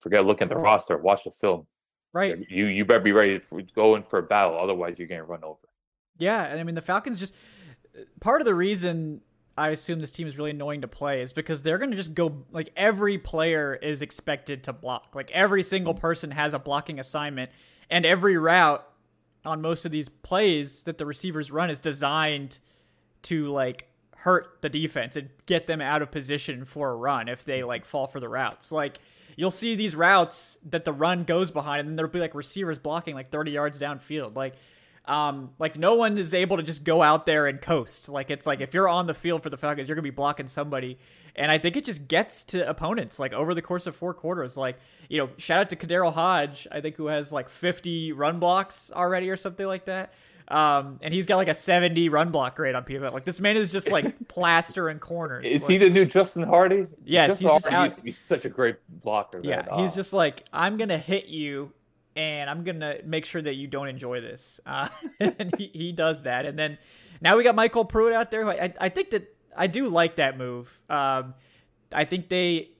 forget looking at the roster, watch the film. Right. You better be ready to go in for a battle. Otherwise, you're going to run over. Yeah. And I mean, the Falcons just, part of the reason I assume this team is really annoying to play is because they're going to just go, like, every player is expected to block. Like, every single person has a blocking assignment. And every route on most of these plays that the receivers run is designed to, like, hurt the defense and get them out of position for a run if they, like, fall for the routes. Like, you'll see these routes that the run goes behind, and then there'll be like receivers blocking like 30 yards downfield. Like no one is able to just go out there and coast. Like, it's like if you're on the field for the Falcons, you're gonna be blocking somebody. And I think it just gets to opponents like over the course of four quarters. Like, you know, shout out to Kadarrell Hodge, I think, who has like 50 run blocks already or something like that. And he's got like a 70 run block grade on people. Like, this man is just like plastering corners. Is like, he the new Justin Hardy? Yes, Justin Hardy used to be such a great blocker. Yeah, he's just like, I'm gonna hit you, and I'm gonna make sure that you don't enjoy this. And he does that. And then now we got Michael Pruitt out there. Who I think that I do like that move. I think they,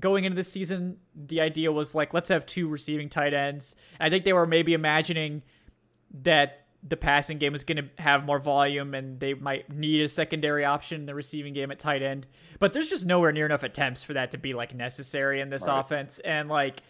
going into this season, the idea was like, let's have two receiving tight ends. And I think they were maybe imagining that the passing game is going to have more volume and they might need a secondary option in the receiving game at tight end, but there's just nowhere near enough attempts for that to be like necessary in this offense. And like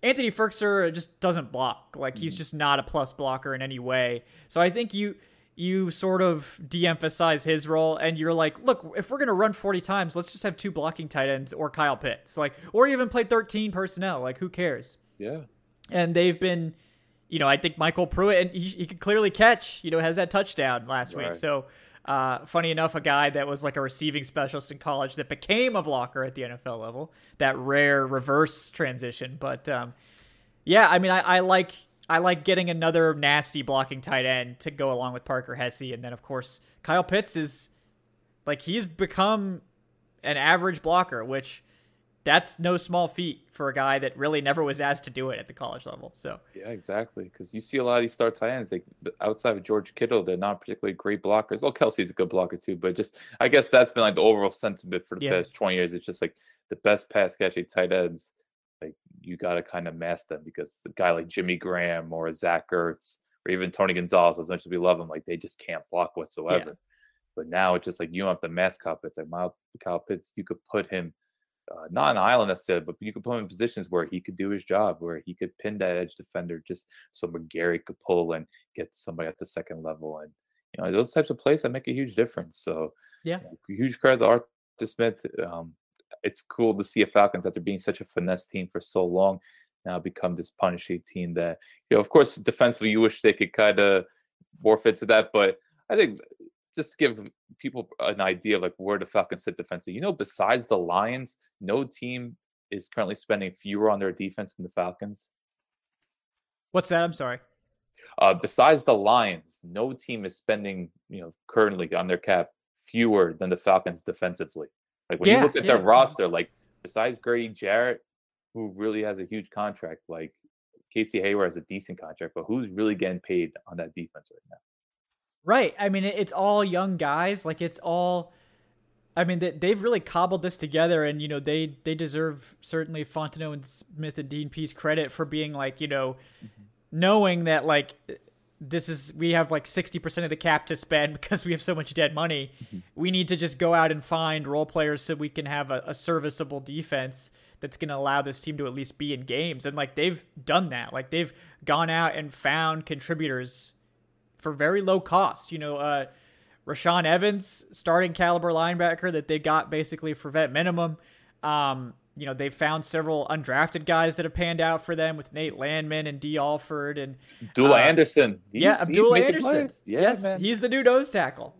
Anthony Firkser just doesn't block. Like, he's just not a plus blocker in any way. So I think you sort of de-emphasize his role and you're like, look, if we're going to run 40 times, let's just have two blocking tight ends or Kyle Pitts, like, or even play 13 personnel. Like, who cares? Yeah. And they've been, you know, I think Michael Pruitt, and he could clearly catch, you know, has that touchdown last week. So, funny enough, a guy that was like a receiving specialist in college that became a blocker at the NFL level, that rare reverse transition. But, yeah, I mean, I like getting another nasty blocking tight end to go along with Parker Hesse. And then, of course, Kyle Pitts is like, he's become an average blocker, which that's no small feat for a guy that really never was asked to do it at the college level. So yeah, exactly. Because you see a lot of these star tight ends, like outside of George Kittle, they're not particularly great blockers. Well, Kelsey's a good blocker too, but just, I guess that's been like the overall sentiment for the past 20 years. It's just like the best pass catching tight ends, like you got to kind of mask them because a guy like Jimmy Graham or Zach Ertz or even Tony Gonzalez, as much as we love them, like they just can't block whatsoever. Yeah. But now it's just like you don't have to mask up. It's like Kyle Pitts, you could put him, not an island necessarily, but you could put him in positions where he could do his job, where he could pin that edge defender just so McGarry could pull and get somebody at the second level. And, you know, those types of plays that make a huge difference. So, yeah, you know, huge credit to Arthur Smith. It's cool to see a Falcons, after being such a finesse team for so long, now become this punishing team that, you know, of course, defensively, you wish they could kind of forfeit to that. But I think just to give people an idea of like where the Falcons sit defensively. You know, besides the Lions, no team is currently spending fewer on their defense than the Falcons. What's that? I'm sorry. Besides the Lions, no team is spending, you know, currently on their cap fewer than the Falcons defensively. Like when you look at their roster, like besides Grady Jarrett, who really has a huge contract, like Casey Hayward has a decent contract, but who's really getting paid on that defense right now? Right. I mean, it's all young guys. Like, it's all, I mean, they've really cobbled this together, and, you know, they deserve certainly Fontenot and Smith and Dean Pease credit for being like, you know, knowing that like this is, we have like 60% of the cap to spend because we have so much dead money. Mm-hmm. We need to just go out and find role players so we can have a serviceable defense that's going to allow this team to at least be in games. And like, they've done that. Like, they've gone out and found contributors for very low cost. You know, Rashaan Evans, starting caliber linebacker that they got basically for vet minimum. You know, they found several undrafted guys that have panned out for them with Nate Landman and Dee Alford and Abdullah Anderson. Abdullah Anderson. Yeah, yes, man. He's the new nose tackle.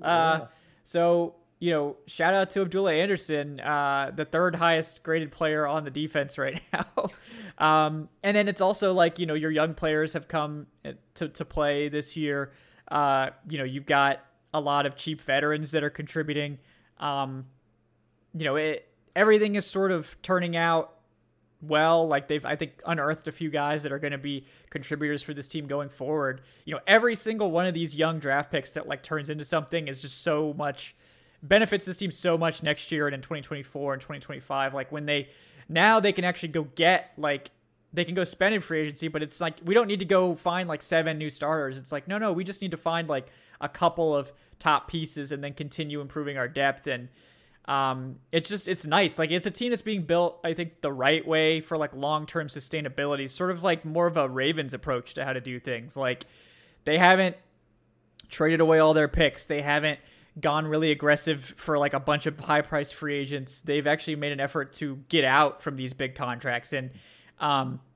So, you know, shout out to Abdullah Anderson, the third highest graded player on the defense right now. And then it's also like, you know, your young players have come to play this year. You know, you've got a lot of cheap veterans that are contributing. You know, everything is sort of turning out well. Like, they've, I think, unearthed a few guys that are going to be contributors for this team going forward. You know, every single one of these young draft picks that like turns into something is just so much, benefits this team so much next year and in 2024 and 2025. Like, when they, now they can actually go get, like, they can go spend in free agency, but it's like, we don't need to go find like 7 new starters. It's like, no, we just need to find like a couple of top pieces and then continue improving our depth. And, it's just, it's nice. Like, it's a team that's being built, I think, the right way for like long-term sustainability, sort of like more of a Ravens approach to how to do things. Like, they haven't traded away all their picks. They haven't gone really aggressive for like a bunch of high-priced free agents. They've actually made an effort to get out from these big contracts. And,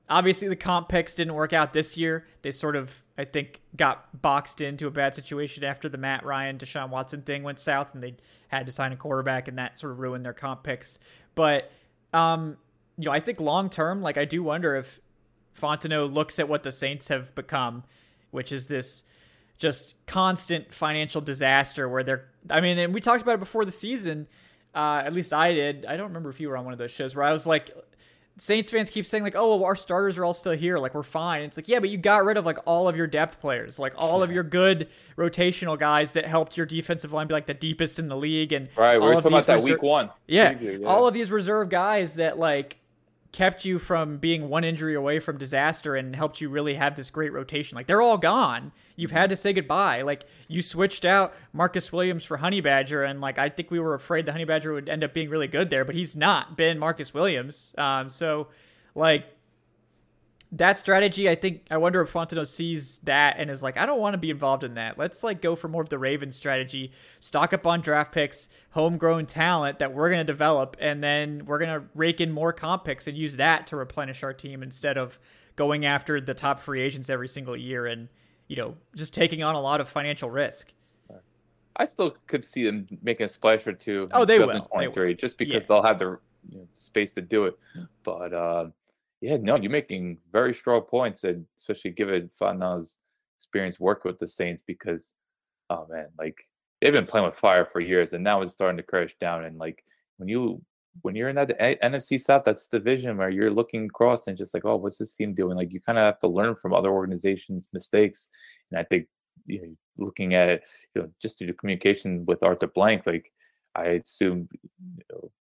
obviously the comp picks didn't work out this year. They sort of, I think, got boxed into a bad situation after the Matt Ryan, Deshaun Watson thing went south and they had to sign a quarterback, and that sort of ruined their comp picks. But, you know, I think long-term, like, I do wonder if Fontenot looks at what the Saints have become, which is this just constant financial disaster where they're, I mean, and we talked about it before the season, at least I did. I don't remember if you were on one of those shows where I was like, Saints fans keep saying like, oh, well, our starters are all still here. Like, we're fine. It's like, yeah, but you got rid of like all of your depth players, like all of your good rotational guys that helped your defensive line be like the deepest in the league. And right, we were talking about that week one. Yeah, preview, yeah, all of these reserve guys that like kept you from being one injury away from disaster and helped you really have this great rotation. Like, they're all gone. You've had to say goodbye. Like, you switched out Marcus Williams for Honey Badger. And like, I think we were afraid the Honey Badger would end up being really good there, but he's not been Marcus Williams. So like that strategy, I think, I wonder if Fontenot sees that and is like, I don't want to be involved in that. Let's like go for more of the Ravens strategy, stock up on draft picks, homegrown talent that we're going to develop, and then we're going to rake in more comp picks and use that to replenish our team instead of going after the top free agents every single year and, you know, just taking on a lot of financial risk. I still could see them making a splash or two. Oh, they will. They will. Just because they'll have the space to do it. But, yeah, no, you're making very strong points, and especially given Fontenot's experience working with the Saints, because, oh man, like they've been playing with fire for years, and now it's starting to crash down. And like when you're in that NFC South, that's the division where you're looking across and just like, oh, what's this team doing? Like, you kind of have to learn from other organizations' mistakes. And I think, you know, looking at it, you know, just through the communication with Arthur Blank, like I assume, you know,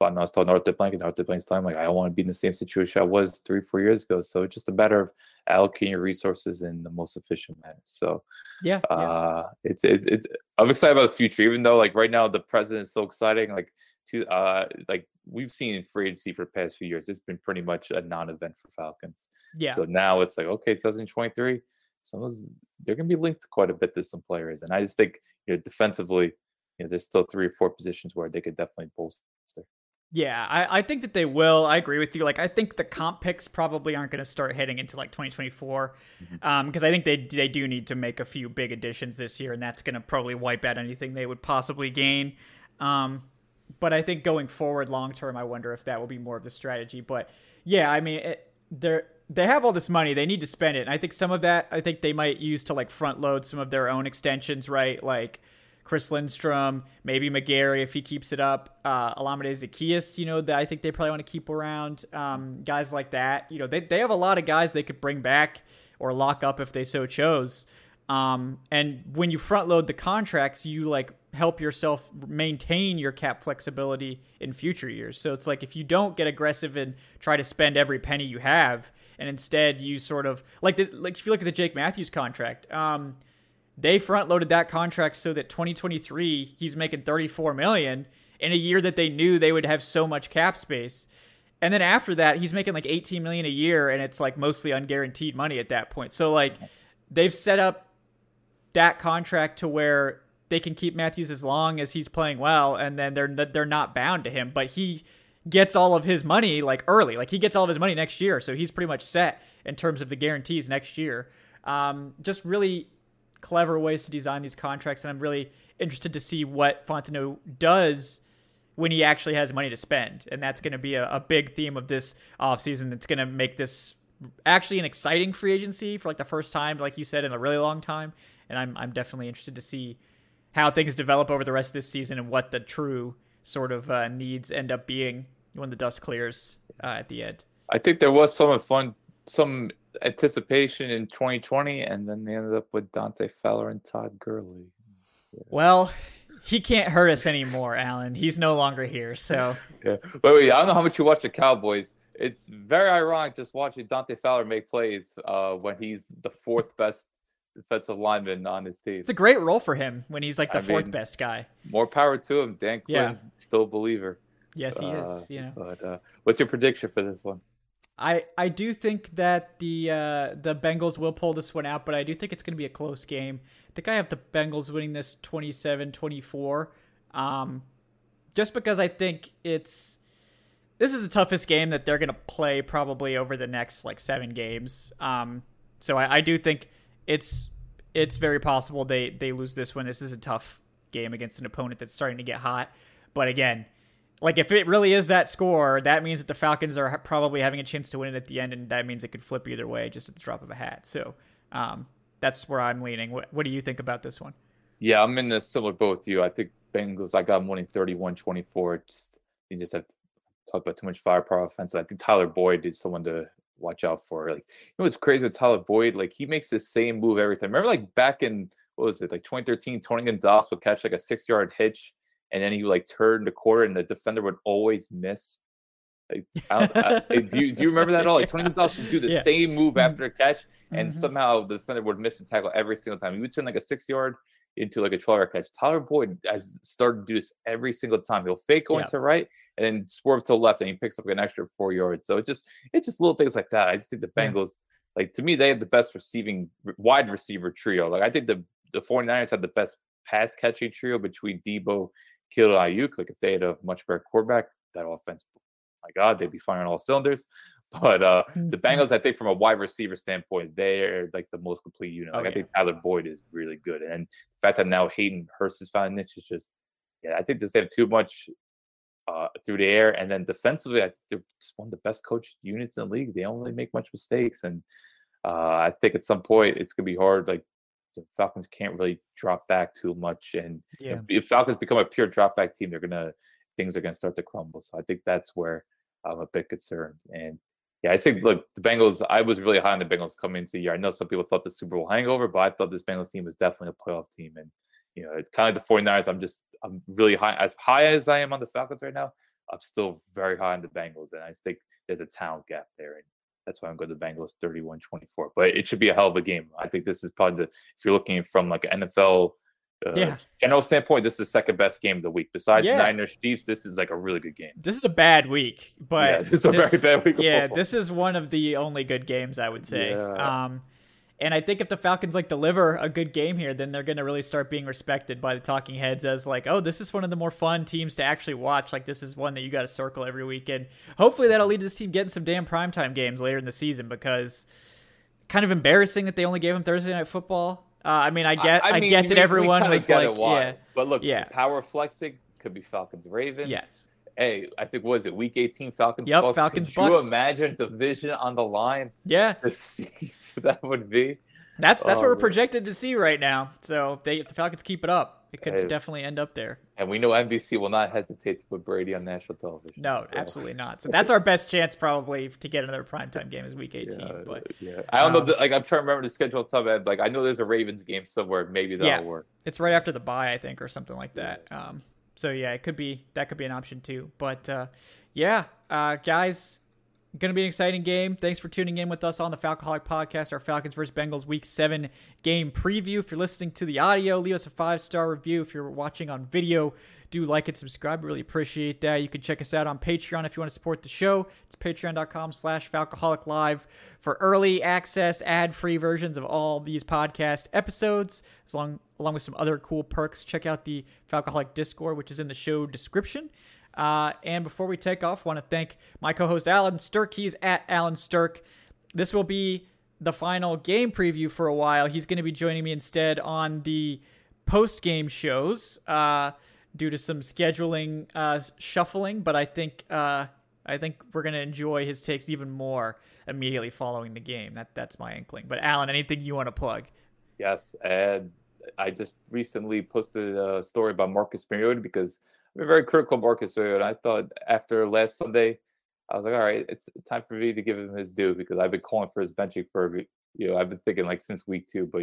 Fontenot's telling Arthur Blank and Arthur Blank's time, like, I don't want to be in the same situation I was 3-4 years ago. So it's just a matter of allocating your resources in the most efficient manner. So it's I'm excited about the future, even though like right now the president is so exciting. Like we've seen in free agency for the past few years, it's been pretty much a non-event for Falcons. Yeah. So now it's like, okay, 2023, some of those, they're going to be linked quite a bit to some players, and I just think, you know, defensively, you know, there's still 3 or 4 positions where they could definitely bolster. Yeah, I think that they will. I agree with you. Like, I think the comp picks probably aren't going to start hitting into like 2024, because I think they do need to make a few big additions this year, and that's going to probably wipe out anything they would possibly gain. But I think going forward, long term, I wonder if that will be more of the strategy. But yeah, I mean, they have all this money; they need to spend it. And I think some of that, I think they might use to like front load some of their own extensions, right? Like Chris Lindstrom, maybe McGarry if he keeps it up, Olamide Zaccheaus, you know, that I think they probably want to keep around, guys like that. You know, they have a lot of guys they could bring back or lock up if they so chose. And when you front load the contracts, you like help yourself maintain your cap flexibility in future years. So it's like, if you don't get aggressive and try to spend every penny you have, and instead you sort of like if you look at the Jake Matthews contract, they front loaded that contract so that 2023 he's making $34 million in a year that they knew they would have so much cap space. And then after that, he's making like $18 million a year, and it's like mostly unguaranteed money at that point. So like they've set up that contract to where they can keep Matthews as long as he's playing well, and then they're not bound to him, but he gets all of his money like early, like he gets all of his money next year. So he's pretty much set in terms of the guarantees next year. Just really clever ways to design these contracts. And I'm really interested to see what Fontenot does when he actually has money to spend. And that's going to be a big theme of this offseason. That's going to make this actually an exciting free agency for like the first time, like you said, in a really long time. And I'm definitely interested to see how things develop over the rest of this season and what the true sort of needs end up being when the dust clears at the end. I think there was some anticipation in 2020, and then they ended up with Dante Fowler and Todd Gurley. Yeah. Well, he can't hurt us anymore, Alan. He's no longer here, so. Yeah. But wait, I don't know how much you watch the Cowboys. It's very ironic just watching Dante Fowler make plays when he's the fourth best defensive lineman on his team. It's a great role for him when he's like the fourth best guy. More power to him. Dan Quinn, still a believer. Yes, he is. You know. But what's your prediction for this one? I do think that the Bengals will pull this one out, but I do think it's going to be a close game. I think I have the Bengals winning this 27-24. Just because I think this is the toughest game that they're going to play probably over the next like 7 games. So I do think it's very possible they lose this one. This is a tough game against an opponent that's starting to get hot. But again, like if it really is that score, that means that the Falcons are probably having a chance to win it at the end, and that means it could flip either way just at the drop of a hat. So that's where I'm leaning. What do you think about this one? Yeah, I'm in a similar boat with you. I think Bengals, I got them winning 31-24. You just have to talk about too much firepower offense. I think Tyler Boyd is someone to watch out for. Like, you know what's crazy with Tyler Boyd? Like, he makes the same move every time. Remember, like, back in, what was it, like 2013, Tony Gonzalez would catch like a 6-yard hitch, and then he would like turn the corner, and the defender would always miss. Like, do you remember that at all? Like, Tony Gonzalez would do the same move after a catch, and somehow the defender would miss the tackle every single time. He would turn like a 6-yard into like a 12-yard catch. Tyler Boyd has started to do this every single time. He'll fake going to right and then swerve to left, and he picks up an extra 4 yards. So it's just little things like that. I just think the Bengals, like, to me, they have the best receiving wide receiver trio. Like, I think the 49ers have the best pass catching trio between Debo, Kittle, Ayuk. Like, if they had a much better quarterback, that offense, my God, they'd be firing all cylinders. But the Bengals, I think, from a wide receiver standpoint, they're like the most complete unit. Like, I think Tyler Boyd is really good, and the fact that now Hayden Hurst has found a niche is just, I think they have too much through the air, and then defensively, I think they're just one of the best coached units in the league. They don't really make much mistakes, and I think at some point it's gonna be hard. Like, the Falcons can't really drop back too much, and if Falcons become a pure drop back team, things are gonna start to crumble. So I think that's where I'm a bit concerned. And yeah, I think, look, the Bengals, I was really high on the Bengals coming into the year. I know some people thought the Super Bowl hangover, but I thought this Bengals team was definitely a playoff team. And, it's kind of the 49ers. I'm really high. As high as I am on the Falcons right now, I'm still very high on the Bengals. And I just think there's a talent gap there. And that's why I'm going to the Bengals 31-24. But it should be a hell of a game. I think this is probably if you're looking from like an NFL general standpoint, this is the second best game of the week. Besides Niners Chiefs, this is like a really good game. This is a bad week, but this is a very bad week. Yeah, this is one of the only good games, I would say. Yeah. And I think if the Falcons like deliver a good game here, then they're going to really start being respected by the talking heads as like, oh, this is one of the more fun teams to actually watch. Like, this is one that you got to circle every weekend. Hopefully that'll lead to this team getting some damn primetime games later in the season, because kind of embarrassing that they only gave them Thursday Night Football. I get that everyone was like, but look, power flexing could be Falcons Ravens. Yes. Hey, I think was it week 18 Falcons? Yep, Bucks? Falcons Bucks. Could you imagine division on the line? Yeah, that would be. That's what we're projected to see right now. So if the Falcons keep it up, It could definitely end up there. And we know NBC will not hesitate to put Brady on national television. No, so. Absolutely not. So that's our best chance probably to get another primetime game is week 18. Yeah, but yeah. I don't know. I'm trying to remember the schedule off the top of my head. Like, I know there's a Ravens game somewhere. Maybe that'll work. It's right after the bye, I think, or something like that. So, yeah, that could be an option too. But, guys, going to be an exciting game. Thanks for tuning in with us on the Falcoholic Podcast, our Falcons versus Bengals Week 7 game preview. If you're listening to the audio, leave us a 5-star review. If you're watching on video, do like and subscribe. Really appreciate that. You can check us out on Patreon if you want to support the show. It's patreon.com/Falcoholic Live for early access, ad-free versions of all these podcast episodes, along with some other cool perks. Check out the Falcoholic Discord, which is in the show description. And before we take off, want to thank my co-host Allen Strk. He's at Allen Strk. This will be the final game preview for a while. He's going to be joining me instead on the post-game shows due to some scheduling shuffling. But I think we're going to enjoy his takes even more immediately following the game. That's my inkling. But Allen, anything you want to plug? Yes, and I just recently posted a story about Marcus Mariota because I'm very critical of Marcus Mariota. I thought after last Sunday, I was like, all right, it's time for me to give him his due because I've been calling for his benching for, I've been thinking like since week 2, but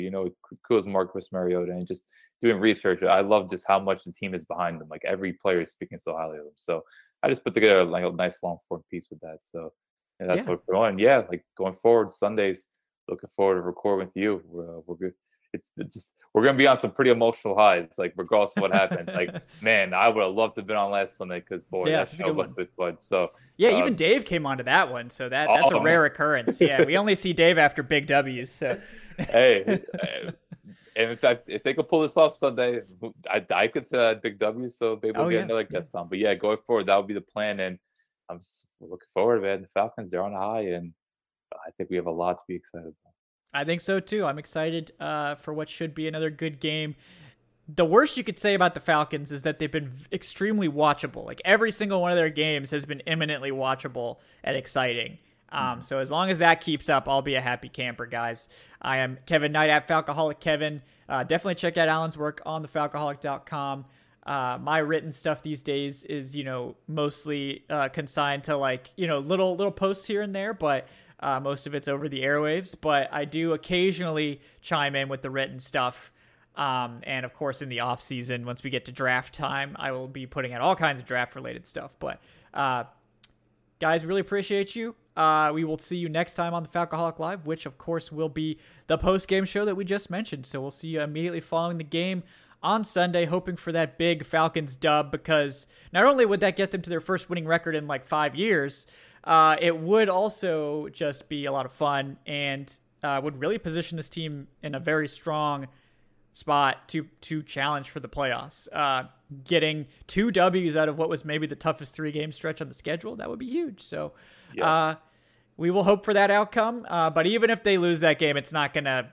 kudos Marcus Mariota and just doing research. I love just how much the team is behind them. Like every player is speaking so highly of them. So I just put together like a nice long form piece with that. So and that's what we're on. Yeah, like going forward Sundays, looking forward to recording with you. We're good. It's just we're gonna be on some pretty emotional highs, like regardless of what happens. Like, man, I would have loved to have been on last Sunday because that show was with fun. So even Dave came onto that one, so that's a rare occurrence. Yeah, we only see Dave after big W's. So hey, and in fact, if they could pull this off Sunday, I could say that big W. So maybe we'll get another guest on. But yeah, going forward, that would be the plan, and I'm just looking forward, man. The Falcons, they're on a high, and I think we have a lot to be excited about. I think so, too. I'm excited for what should be another good game. The worst you could say about the Falcons is that they've been extremely watchable. Like, every single one of their games has been eminently watchable and exciting. So as long as that keeps up, I'll be a happy camper, guys. I am Kevin Knight at Falcoholic Kevin. Definitely check out Alan's work on thefalcoholic.com. My written stuff these days is, mostly consigned to, little posts here and there, but... most of it's over the airwaves, but I do occasionally chime in with the written stuff. And of course, in the off season, once we get to draft time, I will be putting out all kinds of draft related stuff. But guys, really appreciate you. We will see you next time on the Falcoholic Live, which of course will be the post game show that we just mentioned. So we'll see you immediately following the game on Sunday, hoping for that big Falcons dub, because not only would that get them to their first winning record in like 5 years, it would also just be a lot of fun and would really position this team in a very strong spot to challenge for the playoffs. Getting 2 W's out of what was maybe the toughest 3-game stretch on the schedule, that would be huge. So we will hope for that outcome. But even if they lose that game, it's not going to,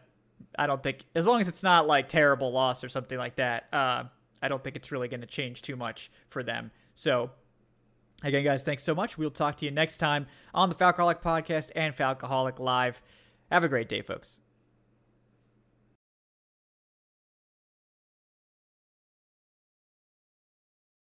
I don't think, as long as it's not like terrible loss or something like that, I don't think it's really going to change too much for them. So again, guys, thanks so much. We'll talk to you next time on the Falcoholic Podcast and Falcoholic Live. Have a great day, folks.